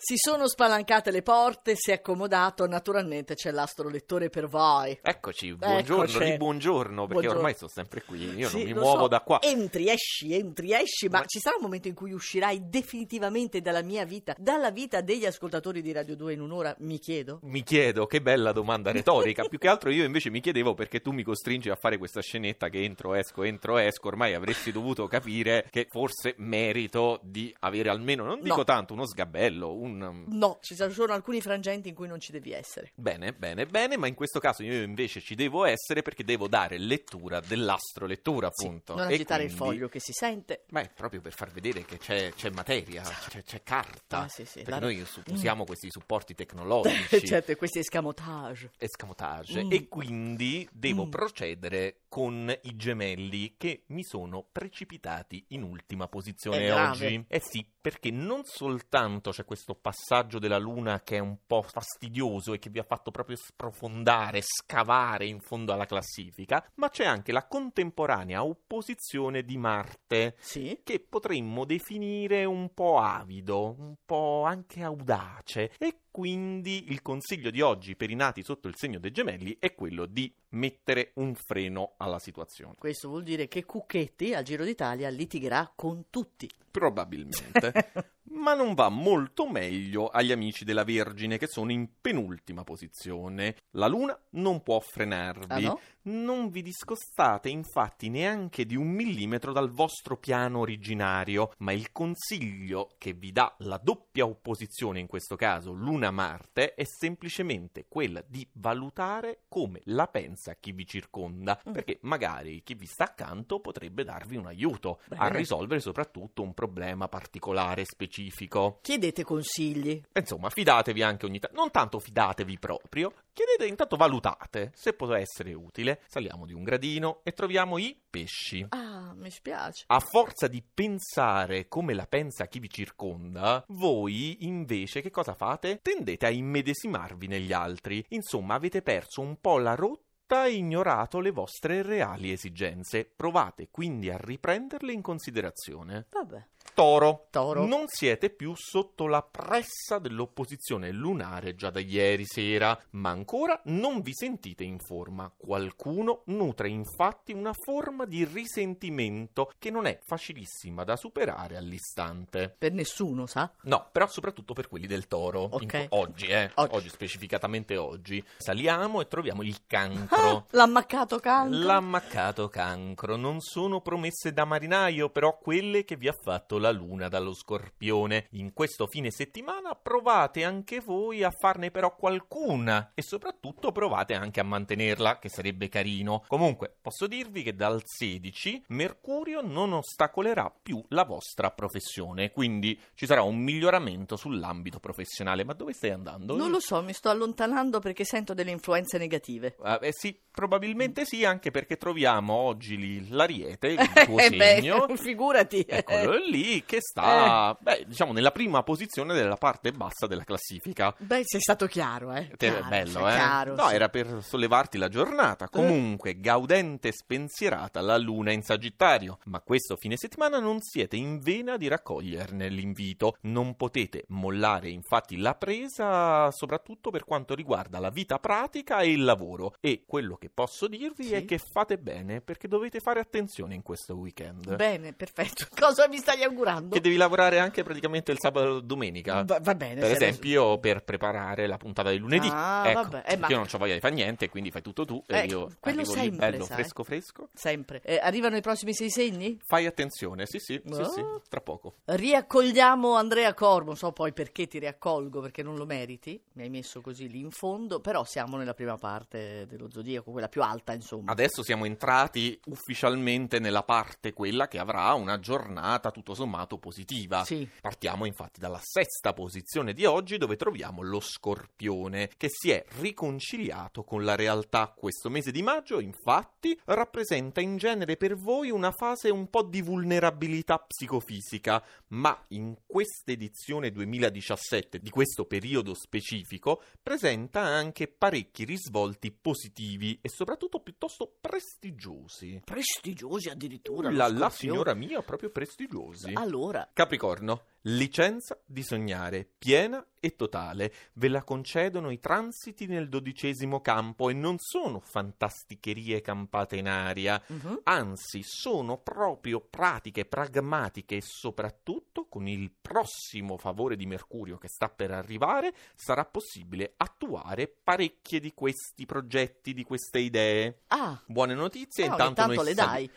Si sono spalancate le porte, si è accomodato, naturalmente c'è l'astrolettore per voi. Eccoci, buongiorno, buongiorno, perché ormai sono sempre qui, io non mi muovo da qua. Entri, esci, ma ci sarà un momento in cui uscirai definitivamente dalla mia vita, dalla vita degli ascoltatori di Radio 2 in un'ora, mi chiedo? Mi chiedo, che bella domanda retorica, più che altro io invece mi chiedevo perché tu mi costringi a fare questa scenetta che entro, esco, ormai avresti dovuto capire che forse merito di avere almeno, non dico tanto, uno sgabello, No, ci sono alcuni frangenti in cui non ci devi essere. Bene, ma in questo caso io invece ci devo essere perché devo dare lettura dell'astrolettura, appunto. Sì, non agitare quindi il foglio che si sente. Ma è proprio per far vedere che c'è materia, c'è carta. Ah, sì, perché noi usiamo questi supporti tecnologici. Certo, questi escamotage. E quindi devo procedere con i gemelli che mi sono precipitati in ultima posizione oggi. Eh sì, perché non soltanto c'è questo passaggio della Luna che è un po' fastidioso e che vi ha fatto proprio sprofondare, scavare in fondo alla classifica, ma c'è anche la contemporanea opposizione di Marte, che potremmo definire un po' avido, un po' anche audace, e quindi il consiglio di oggi per i nati sotto il segno dei gemelli è quello di mettere un freno alla situazione. Questo vuol dire che Cucchetti al Giro d'Italia litigherà con tutti. Probabilmente. Ma non va molto meglio agli amici della Vergine che sono in penultima posizione. La Luna non può frenarvi. Ah, no? Non vi discostate infatti neanche di 1 millimetro dal vostro piano originario, ma il consiglio che vi dà la doppia opposizione, in questo caso Luna-Marte, è semplicemente quella di valutare come la pensa chi vi circonda, perché magari chi vi sta accanto potrebbe darvi un aiuto a risolvere soprattutto un problema particolare, specifico. Chiedete consigli. Insomma, fidatevi anche ogni tanto, non tanto fidatevi proprio, chiedete, intanto valutate se può essere utile. Saliamo di un gradino e troviamo i pesci. Ah, mi spiace. A forza di pensare come la pensa chi vi circonda, voi invece che cosa fate? Tendete a immedesimarvi negli altri. Insomma, avete perso un po' la rotta e ignorato le vostre reali esigenze. Provate quindi a riprenderle in considerazione. Vabbè. Toro. Non siete più sotto la pressa dell'opposizione lunare già da ieri sera, ma ancora non vi sentite in forma. Qualcuno nutre infatti una forma di risentimento che non è facilissima da superare all'istante. Per nessuno, sa? No, però soprattutto per quelli del Toro. Okay. Oggi, specificatamente oggi. Saliamo e troviamo il Cancro. Ah, l'ammaccato cancro. Non sono promesse da marinaio, però quelle che vi ha fatto la Luna dallo Scorpione. In questo fine settimana provate anche voi a farne però qualcuna e soprattutto provate anche a mantenerla, che sarebbe carino. Comunque posso dirvi che dal 16 Mercurio non ostacolerà più la vostra professione, quindi ci sarà un miglioramento sull'ambito professionale. Ma dove stai andando? Non lo so, mi sto allontanando perché sento delle influenze negative. Sì, probabilmente sì, anche perché troviamo oggi l'Ariete, il tuo segno. Figurati. Eccolo lì che sta, diciamo, nella prima posizione della parte bassa della classifica. Beh, sei stato chiaro, Bello, Chiaro, no, sì. Era per sollevarti la giornata. Comunque, gaudente e spensierata la Luna in Sagittario. Ma questo fine settimana non siete in vena di raccoglierne l'invito. Non potete mollare, infatti, la presa, soprattutto per quanto riguarda la vita pratica e il lavoro. E quello che posso dirvi è che fate bene, perché dovete fare attenzione in questo weekend. Bene, perfetto. Cosa mi stai augurando? Che devi lavorare anche praticamente il sabato e domenica. Va bene. Per esempio, per preparare la puntata di lunedì. Ah, ecco, vabbè. Io non c'ho voglia di fare niente, quindi fai tutto tu e io quello arrivo sempre, lì bello, sai? Fresco. Sempre. Arrivano i prossimi 6 segni? Fai attenzione, sì, tra poco. Riaccogliamo Andrea Corbo, non so poi perché ti riaccolgo, perché non lo meriti, mi hai messo così lì in fondo, però siamo nella prima parte dello zodiaco, quella più alta, insomma. Adesso siamo entrati ufficialmente nella parte quella che avrà una giornata tutto sommato sommato positiva. Sì. Partiamo infatti dalla sesta posizione di oggi, dove troviamo lo Scorpione, che si è riconciliato con la realtà. Questo mese di maggio, infatti, rappresenta in genere per voi una fase un po' di vulnerabilità psicofisica, ma in questa edizione 2017 di questo periodo specifico presenta anche parecchi risvolti positivi e soprattutto piuttosto prestigiosi. Prestigiosi addirittura? La signora mia, proprio prestigiosi. Allora, Capricorno, licenza di sognare piena e totale, ve la concedono i transiti nel 12° campo e non sono fantasticherie campate in aria, anzi sono proprio pratiche, pragmatiche, e soprattutto con il prossimo favore di Mercurio che sta per arrivare sarà possibile attuare parecchie di questi progetti, di queste idee. Buone notizie, però intanto ogni tanto noi le dai.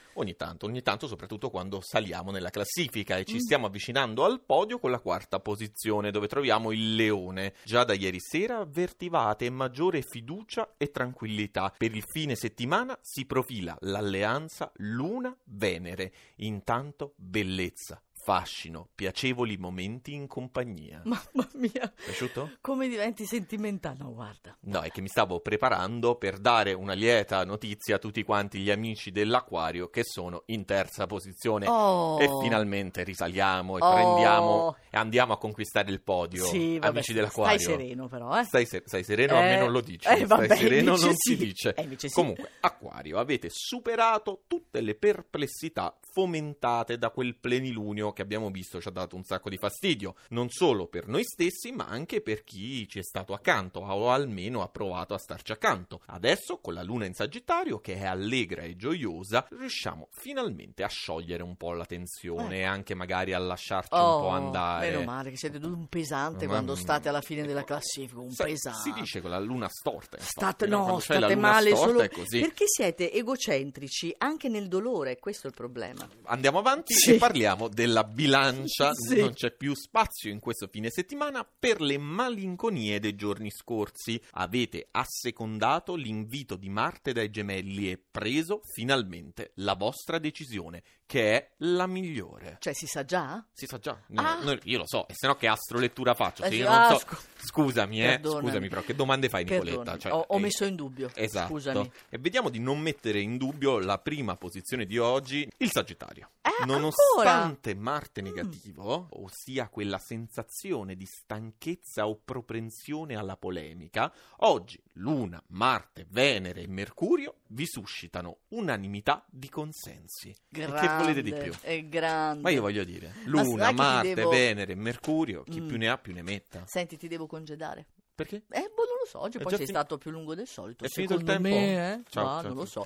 Ogni tanto, soprattutto quando saliamo nella classifica e ci stiamo avvicinando al podio con la quarta posizione, dove troviamo il Leone. Già da ieri sera avvertivate maggiore fiducia e tranquillità. Per il fine settimana si profila l'alleanza Luna-Venere. Intanto bellezza, fascino, piacevoli momenti in compagnia. Mamma mia, piaciuto? Come diventi sentimentale? No, guarda. No, è che mi stavo preparando per dare una lieta notizia a tutti quanti gli amici dell'Acquario che sono in terza posizione. E finalmente risaliamo e prendiamo e andiamo a conquistare il podio. Sì, vabbè, amici dell'Acquario, stai sereno però, eh? Stai sereno, a me non lo dici. Vabbè, stai sereno, non sì. Si dice. Comunque, Acquario, avete superato tutte le perplessità fomentate da quel plenilunio che abbiamo visto ci ha dato un sacco di fastidio, non solo per noi stessi ma anche per chi ci è stato accanto o almeno ha provato a starci accanto. Adesso con la Luna in Sagittario, che è allegra e gioiosa, riusciamo finalmente a sciogliere un po' la tensione e anche magari a lasciarci un po' andare. Meno male che siete un pesante quando state alla fine della classifica, un pesante. Si dice con la Luna storta, infatti, state male solo perché siete egocentrici anche nel dolore, questo è il problema. Andiamo avanti e parliamo della Bilancia. Non c'è più spazio in questo fine settimana per le malinconie dei giorni scorsi. Avete assecondato l'invito di Marte dai Gemelli e preso finalmente la vostra decisione, che è la migliore. Cioè, si sa già? Si sa già. No, io lo so, e se no che astrolettura faccio? Se io non so. Scusami, però che domande fai, Nicoletta? Cioè, ho messo in dubbio. Esatto. Scusami. E vediamo di non mettere in dubbio la prima posizione di oggi, il Sagittario. Nonostante Marte negativo, ossia quella sensazione di stanchezza o propensione alla polemica, oggi Luna, Marte, Venere e Mercurio vi suscitano unanimità di consensi. Grande, che volete di più? È grande. Ma io voglio dire, Luna, Marte, Venere, Mercurio, chi più ne ha più ne metta. Senti, ti devo congedare. Perché? Non lo so, oggi poi sei stato più lungo del solito. È finito il tempo? Ciao. Non lo so.